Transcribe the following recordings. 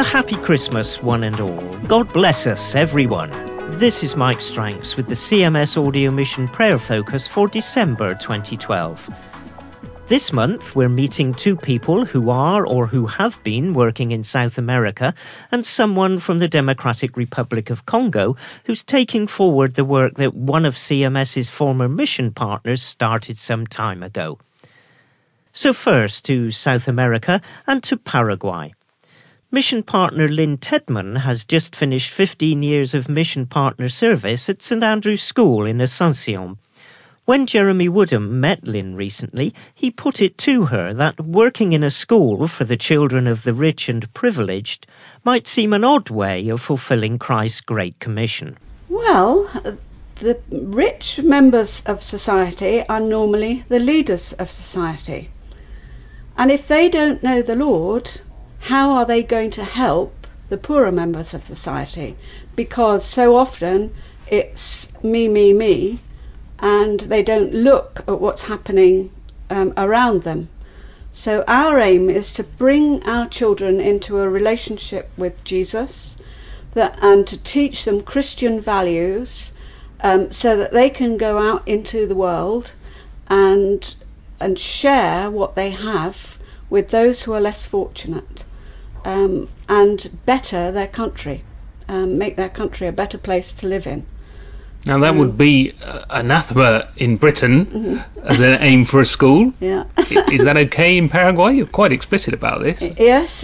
A happy Christmas, one and all. God bless us, everyone. This is Mike Stranks with the CMS Audio Mission Prayer Focus for December 2012. This month, we're meeting two people who are or who have been working in South America and someone from the Democratic Republic of Congo who's taking forward the work that one of CMS's former mission partners started some time ago. So first to South America and to Paraguay. Mission partner Lynne Tedman has just finished 15 years of mission partner service at St Andrew's School in Ascension. When Jeremy Woodham met Lynne recently, he put it to her that working in a school for the children of the rich and privileged might seem an odd way of fulfilling Christ's Great Commission. Well, the rich members of society are normally the leaders of society. And if they don't know the Lord, how are they going to help the poorer members of society? Because so often it's me, me, me, and they don't look at what's happening around them. So our aim is to bring our children into a relationship with Jesus and to teach them Christian values so that they can go out into the world and share what they have with those who are less fortunate and better their country, make their country a better place to live in. Now that would be anathema in Britain as an aim for a school. Yeah. Is that okay in Paraguay? You're quite explicit about this. Yes.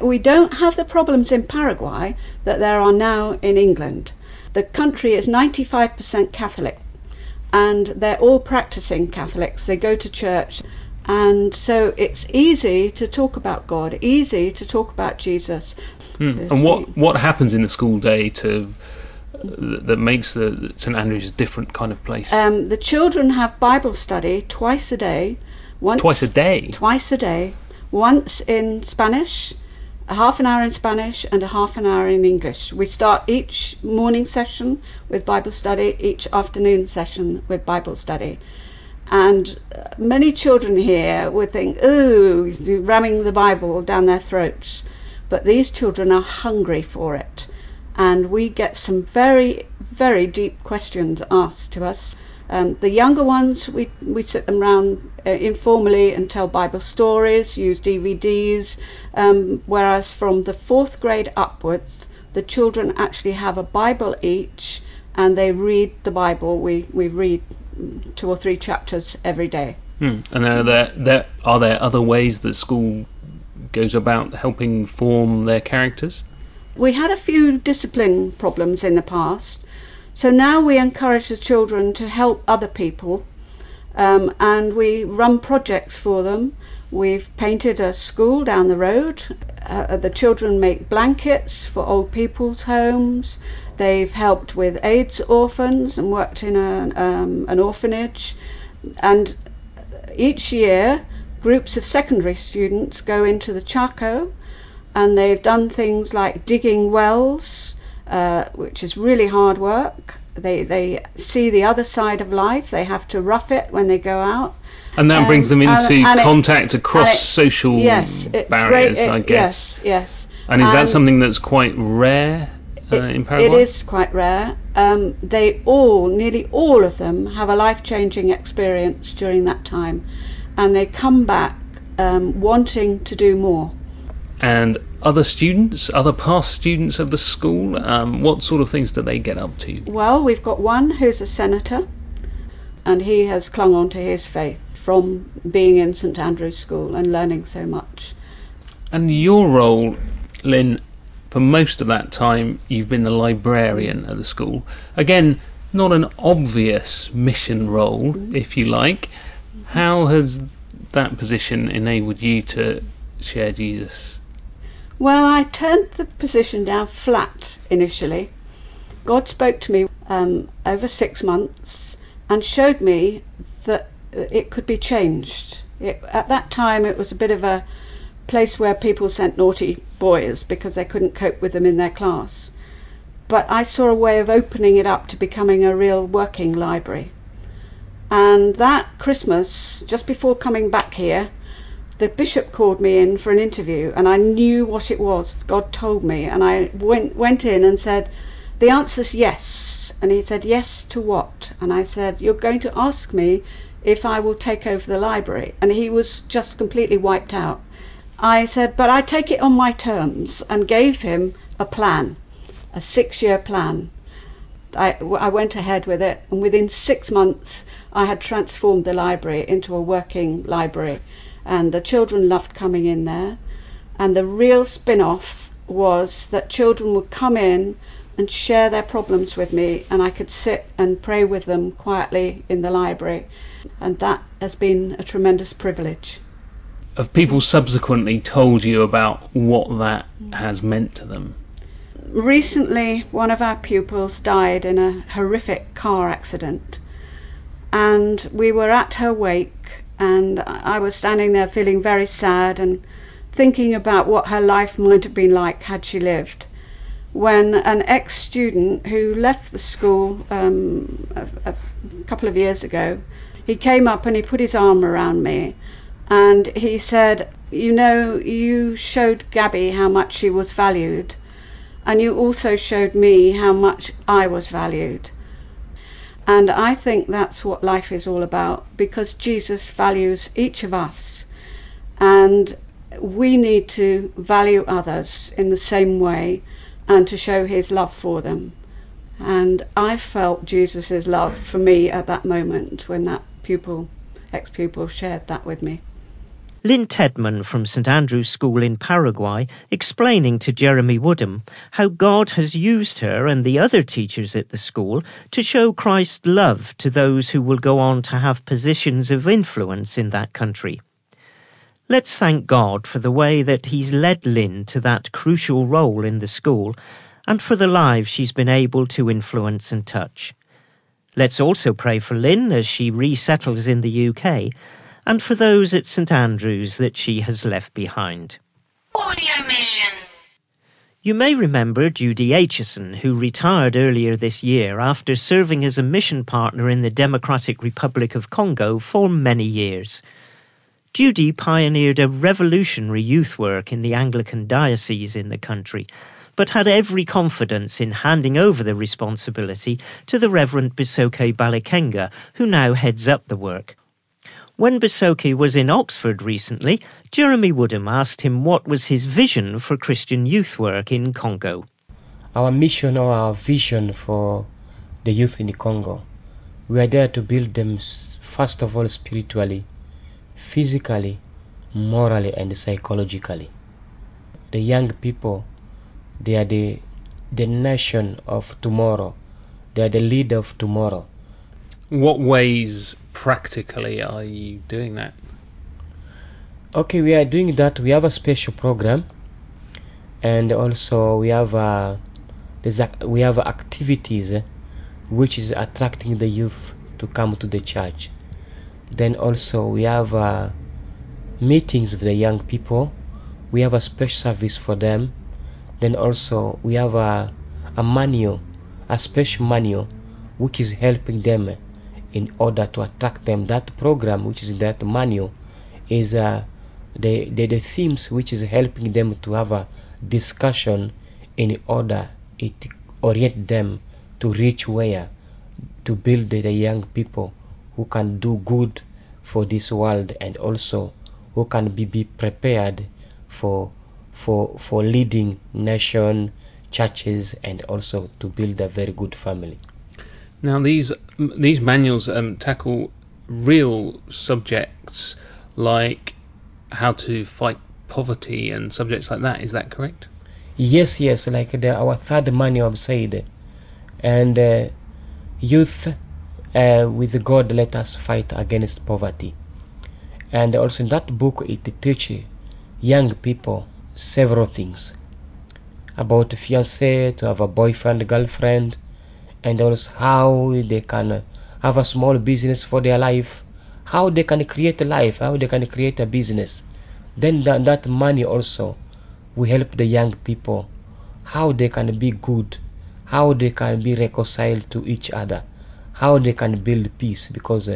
We don't have the problems in Paraguay that there are now in England. The country is 95% Catholic and they're all practicing Catholics. They go to church and so it's easy to talk about God, easy to talk about Jesus. And what happens in the school day to that makes the St Andrew's a different kind of place? The children have Bible study twice a day. Twice a day. Once in Spanish, a half an hour in Spanish and a half an hour in English. We start each morning session with Bible study, each afternoon session with Bible study. And many children here would think, ooh, ramming the Bible down their throats. But these children are hungry for it. And we get some very, very deep questions asked to us. The younger ones, we sit them round informally and tell Bible stories, use DVDs, whereas from the fourth grade upwards, the children actually have a Bible each and they read the Bible. We read 2 or 3 chapters every day. And are there other ways that school goes about helping form their characters? We had a few discipline problems in the past, so now we encourage the children to help other people and we run projects for them. We've painted a school down the road. The children make blankets for old people's homes. They've helped with AIDS orphans and worked in an orphanage. And each year groups of secondary students go into the Chaco and they've done things like digging wells, which is really hard work. They see the other side of life. They have to rough it when they go out. And that brings them into contact across social barriers, I guess. Yes. And is that something that's quite rare in Paraguay? It is quite rare. Nearly all of them have a life-changing experience during that time. And they come back wanting to do more. And other past students of the school, what sort of things do they get up to? Well, we've got one who's a senator and he has clung on to his faith from being in St Andrew's School and learning so much. And your role, Lynne, for most of that time you've been the librarian at the school. Again, not an obvious mission role, if you like. How has that position enabled you to share Jesus? Well, I turned the position down flat initially. God spoke to me over 6 months and showed me that it could be changed. At that time it was a bit of a place where people sent naughty boys because they couldn't cope with them in their class. But I saw a way of opening it up to becoming a real working library. And that Christmas, just before coming back here, the bishop called me in for an interview, and I knew what it was. God told me, and I went in and said, the answer's yes. And he said, yes to what? And I said, you're going to ask me if I will take over the library. And he was just completely wiped out. I said, but I take it on my terms, and gave him a plan, a 6-year plan. I went ahead with it, and within 6 months I had transformed the library into a working library, and the children loved coming in there. And the real spin-off was that children would come in and share their problems with me, and I could sit and pray with them quietly in the library, and that has been a tremendous privilege. Have people subsequently told you about what that has meant to them? Recently, one of our pupils died in a horrific car accident, and we were at her wake, and I was standing there feeling very sad and thinking about what her life might have been like had she lived, when an ex-student who left the school a couple of years ago, he came up and he put his arm around me, and he said, you know, you showed Gabby how much she was valued, and you also showed me how much I was valued. And I think that's what life is all about, because Jesus values each of us, and we need to value others in the same way and to show his love for them. And I felt Jesus' love for me at that moment when that pupil, ex-pupil, shared that with me. Lynne Tedman from St Andrew's School in Paraguay, explaining to Jeremy Woodham how God has used her and the other teachers at the school to show Christ's love to those who will go on to have positions of influence in that country. Let's thank God for the way that he's led Lynne to that crucial role in the school, and for the lives she's been able to influence and touch. Let's also pray for Lynne as she resettles in the UK, and for those at St Andrew's that she has left behind. Audio Mission. You may remember Judy Aitchison, who retired earlier this year after serving as a mission partner in the Democratic Republic of Congo for many years. Judy pioneered a revolutionary youth work in the Anglican diocese in the country, but had every confidence in handing over the responsibility to the Reverend Bisoke Balikenga, who now heads up the work. When Bisoke was in Oxford recently, Jeremy Woodham asked him what was his vision for Christian youth work in Congo. Our mission or our vision for the youth in the Congo, we are there to build them first of all spiritually, physically, morally and psychologically. The young people, they are the nation of tomorrow, they are the leader of tomorrow. What ways practically are you doing that? Okay, we are doing that. We have a special program, and also we have activities which is attracting the youth to come to the church. Then also we have meetings with the young people. We have a special service for them. Then also we have a manual, a special manual, which is helping them in order to attract them. That program, which is that manual, is the themes which is helping them to have a discussion in order it orient them to reach where to build the young people who can do good for this world, and also who can be prepared for leading nation, churches, and also to build a very good family. Now these manuals tackle real subjects like how to fight poverty and subjects like that. Is that correct? Yes. Like our third manual, I've said, and youth with God, let us fight against poverty. And also in that book, it teaches young people several things about fiancé, to have a boyfriend, girlfriend, and also how they can have a small business for their life, how they can create a life, how they can create a business. Then that money also, we help the young people, how they can be good, how they can be reconciled to each other, how they can build peace, because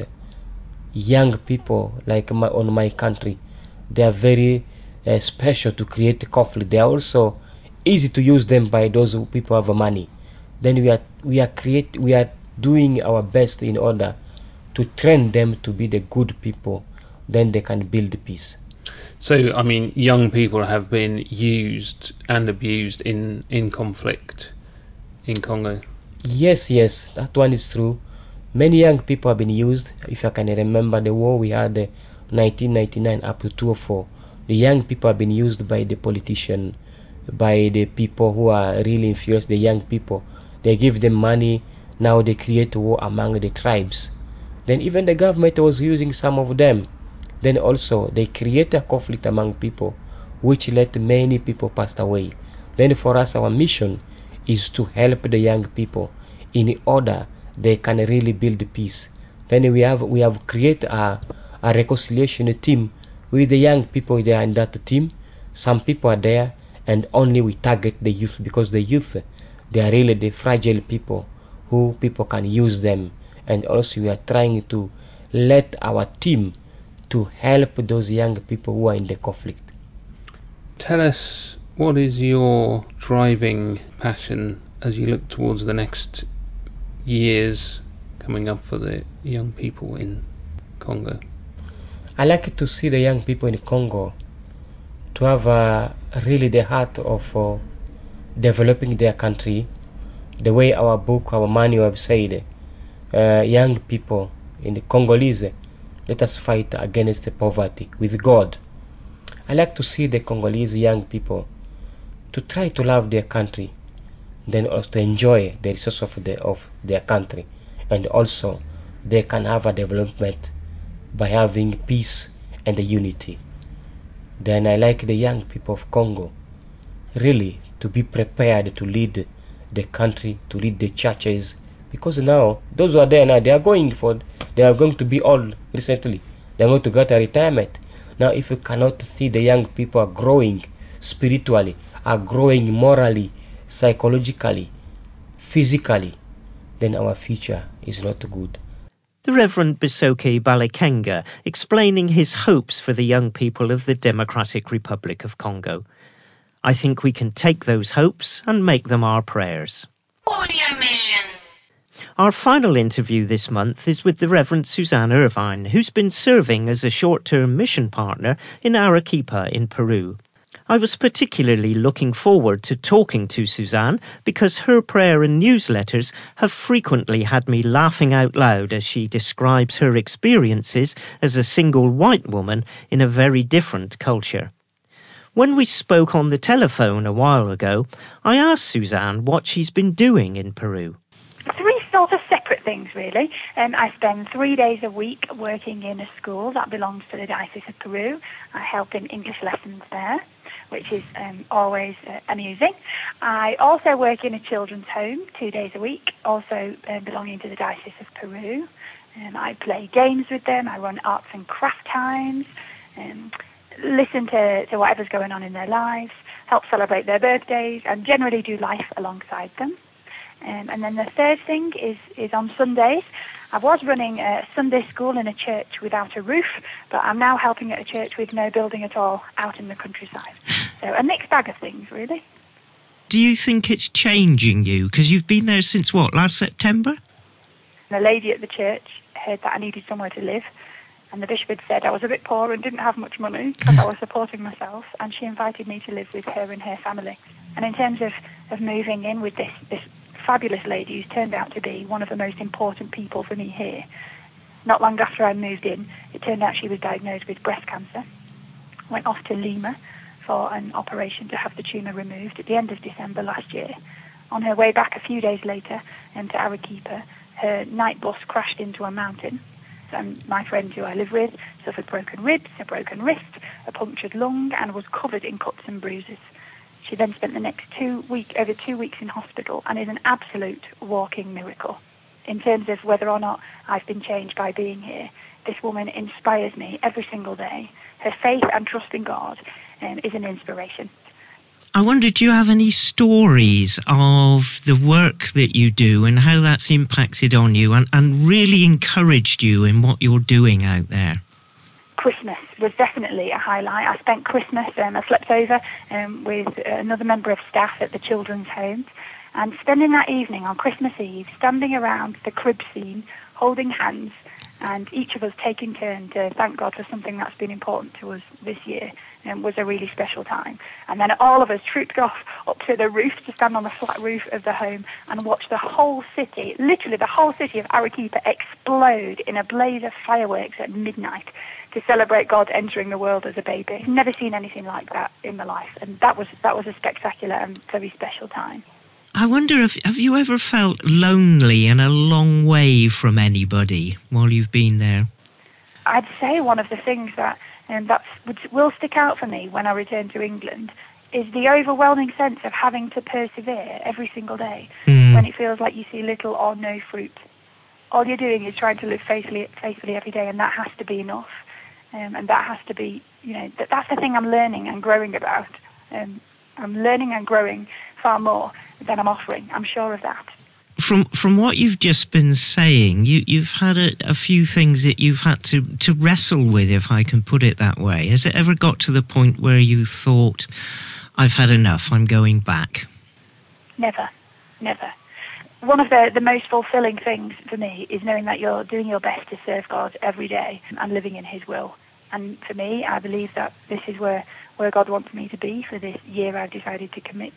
young people, like on my country, They are very special to create conflict. They are also easy to use them by those who people have money. Then we are doing our best in order to train them to be the good people. Then they can build peace. So, I mean, young people have been used and abused in conflict in Congo. Yes, that one is true. Many young people have been used. If I can remember the war we had 1999 up to 2004, the young people have been used by the politician, by the people who are really infuriated, the young people. They give them money. Now they create war among the tribes. Then even the government was using some of them. Then also they create a conflict among people, which let many people pass away. Then for us, our mission is to help the young people in order they can really build peace. Then we have created a reconciliation team with the young people. They are in that team. Some people are there, and only we target the youth, because the youth, they are really the fragile people who people can use them. And also we are trying to let our team to help those young people who are in the conflict. Tell us, what is your driving passion as you look towards the next years coming up for the young people in Congo? I like to see the young people in Congo to have really the heart of developing their country. The way our book, our manual have said, young people in the Congolese, let us fight against the poverty with God. I like to see the Congolese young people to try to love their country, then also to enjoy the resources of their country, and also they can have a development by having peace and unity. Then I like the young people of Congo really to be prepared to lead the country, to lead the churches, because now those who are there now, they are going to be old recently. They are going to get a retirement. Now, if you cannot see the young people are growing spiritually, are growing morally, psychologically, physically, then our future is not good. The Reverend Bisoke Balikenga explaining his hopes for the young people of the Democratic Republic of Congo. I think we can take those hopes and make them our prayers. Audio Mission. Our final interview this month is with the Reverend Suzanne Irvine, who's been serving as a short-term mission partner in Arequipa in Peru. I was particularly looking forward to talking to Suzanne because her prayer and newsletters have frequently had me laughing out loud as she describes her experiences as a single white woman in a very different culture. When we spoke on the telephone a while ago, I asked Suzanne what she's been doing in Peru. Three sort of separate things, really. I spend 3 days a week working in a school that belongs to the Diocese of Peru. I help in English lessons there, which is always amusing. I also work in a children's home 2 days a week, also belonging to the Diocese of Peru. I play games with them. I run arts and craft times. Listen to whatever's going on in their lives, help celebrate their birthdays, and generally do life alongside them. And then the third thing is on Sundays. I was running a Sunday school in a church without a roof, but I'm now helping at a church with no building at all out in the countryside. So a mixed bag of things, really. Do you think it's changing you? Because you've been there since, what, last September? The lady at the church heard that I needed somewhere to live. And the bishop had said I was a bit poor and didn't have much money because I was supporting myself, and she invited me to live with her and her family. And in terms of moving in with this fabulous lady who's turned out to be one of the most important people for me here, not long after I moved in, it turned out she was diagnosed with breast cancer. Went off to Lima for an operation to have the tumour removed at the end of December last year. On her way back a few days later to Arequipa, her night bus crashed into a mountain. And my friend who I live with suffered broken ribs, a broken wrist, a punctured lung, and was covered in cuts and bruises. She then spent the next over 2 weeks in hospital and is an absolute walking miracle. In terms of whether or not I've been changed by being here, this woman inspires me every single day. Her faith and trust in God is an inspiration. I wonder, do you have any stories of the work that you do and how that's impacted on you and really encouraged you in what you're doing out there? Christmas was definitely a highlight. I spent Christmas, I slept over with another member of staff at the children's homes, and spending that evening on Christmas Eve, standing around the crib scene, holding hands, and each of us taking turn to thank God for something that's been important to us this year, was a really special time. And then all of us trooped off up to the roof to stand on the flat roof of the home and watch the whole city, literally the whole city of Arequipa, explode in a blaze of fireworks at midnight to celebrate God entering the world as a baby. I've never seen anything like that in my life, and that was a spectacular and very special time. I wonder, if have you ever felt lonely and a long way from anybody while you've been there? I'd say one of the things that will stick out for me when I return to England is the overwhelming sense of having to persevere every single day when it feels like you see little or no fruit. All you're doing is trying to live faithfully every day, and that has to be enough. And that has to be, that's the thing I'm learning and growing about. I'm learning and growing far more than I'm offering. I'm sure of that. From what you've just been saying, you've had a few things that you've had to wrestle with, if I can put it that way. Has it ever got to the point where you thought, I've had enough, I'm going back? Never. One of the most fulfilling things for me is knowing that you're doing your best to serve God every day and living in His will. And for me, I believe that this is where God wants me to be for this year. I've decided to commit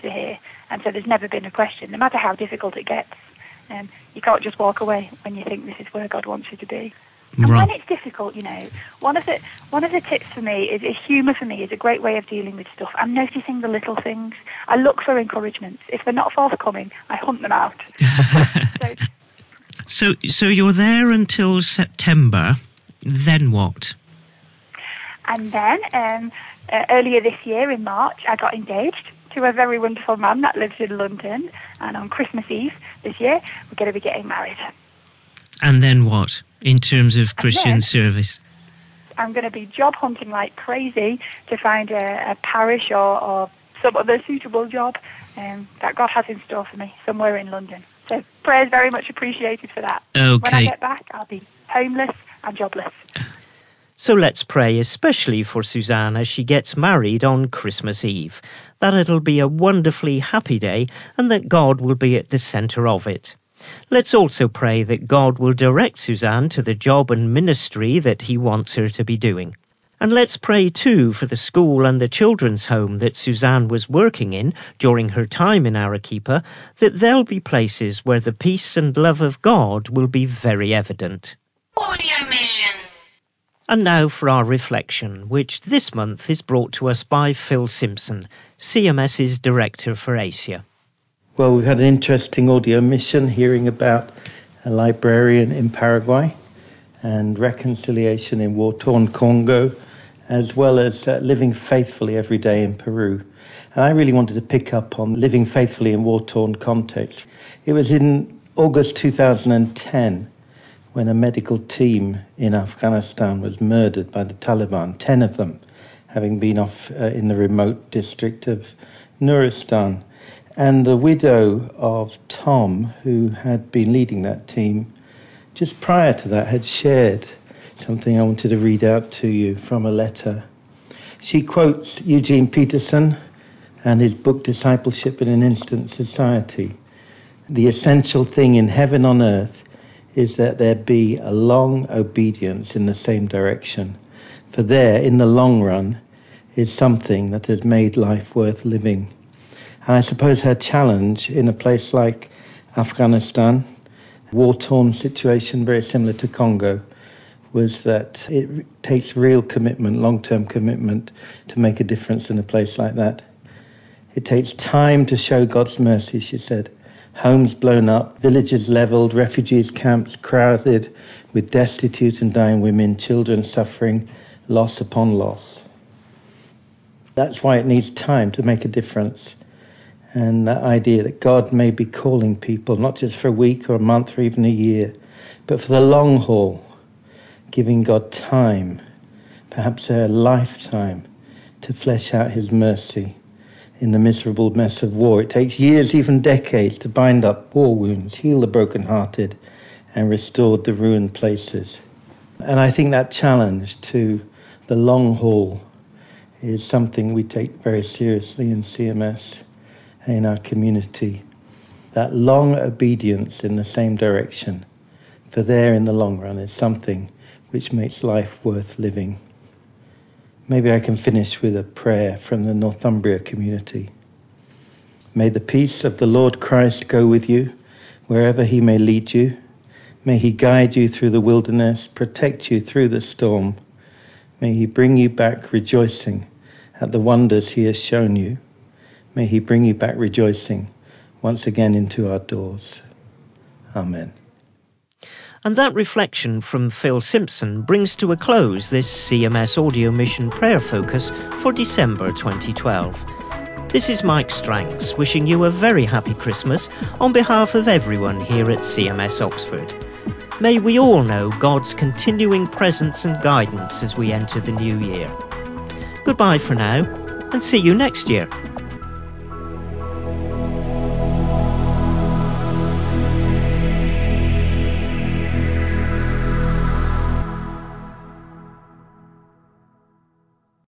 to here. And so there's never been a question, no matter how difficult it gets. You can't just walk away when you think this is where God wants you to be. And when it's difficult, one of the tips for me is humour. For me is a great way of dealing with stuff. I'm noticing the little things. I look for encouragements. If they're not forthcoming, I hunt them out. So you're there until September. Then what? And then earlier this year in March, I got engaged to a very wonderful man that lives in London, and on Christmas Eve this year we're going to be getting married. And then what, in terms of Christian service? I'm going to be job hunting like crazy to find a parish or some other suitable job that God has in store for me somewhere in London. So prayers very much appreciated for that. Okay. When I get back, I'll be homeless and jobless. So let's pray, especially for Suzanne as she gets married on Christmas Eve, that it'll be a wonderfully happy day and that God will be at the centre of it. Let's also pray that God will direct Suzanne to the job and ministry that He wants her to be doing. And let's pray too for the school and the children's home that Suzanne was working in during her time in Arequipa, that there'll be places where the peace and love of God will be very evident. Audio Mission. And now for our reflection, which this month is brought to us by Phil Simpson, CMS's Director for Asia. Well, we've had an interesting audio mission hearing about a librarian in Paraguay and reconciliation in war-torn Congo, as well as living faithfully every day in Peru. And I really wanted to pick up on living faithfully in war-torn contexts. It was in August 2010 when a medical team in Afghanistan was murdered by the Taliban, 10 of them, having been off in the remote district of Nuristan. And the widow of Tom, who had been leading that team, just prior to that had shared something I wanted to read out to you from a letter. She quotes Eugene Peterson and his book Discipleship in an Instant Society. The essential thing in heaven on earth is that there be a long obedience in the same direction. For there, in the long run, is something that has made life worth living. And I suppose her challenge in a place like Afghanistan, war-torn situation, very similar to Congo, was that it takes real commitment, long-term commitment, to make a difference in a place like that. It takes time to show God's mercy, she said. Homes blown up, villages levelled, refugees camps crowded with destitute and dying women, children suffering, loss upon loss. That's why it needs time to make a difference. And that idea that God may be calling people, not just for a week or a month or even a year, but for the long haul, giving God time, perhaps a lifetime, to flesh out His mercy in the miserable mess of war. It takes years, even decades, to bind up war wounds, heal the brokenhearted, and restore the ruined places. And I think that challenge to the long haul is something we take very seriously in CMS and in our community. That long obedience in the same direction, for there in the long run, is something which makes life worth living. Maybe I can finish with a prayer from the Northumbria community. May the peace of the Lord Christ go with you, wherever he may lead you. May he guide you through the wilderness, protect you through the storm. May he bring you back rejoicing at the wonders he has shown you. May he bring you back rejoicing once again into our doors. Amen. And that reflection from Phil Simpson brings to a close this CMS Audio Mission Prayer Focus for December 2012. This is Mike Stranks wishing you a very happy Christmas on behalf of everyone here at CMS Oxford. May we all know God's continuing presence and guidance as we enter the new year. Goodbye for now, and see you next year.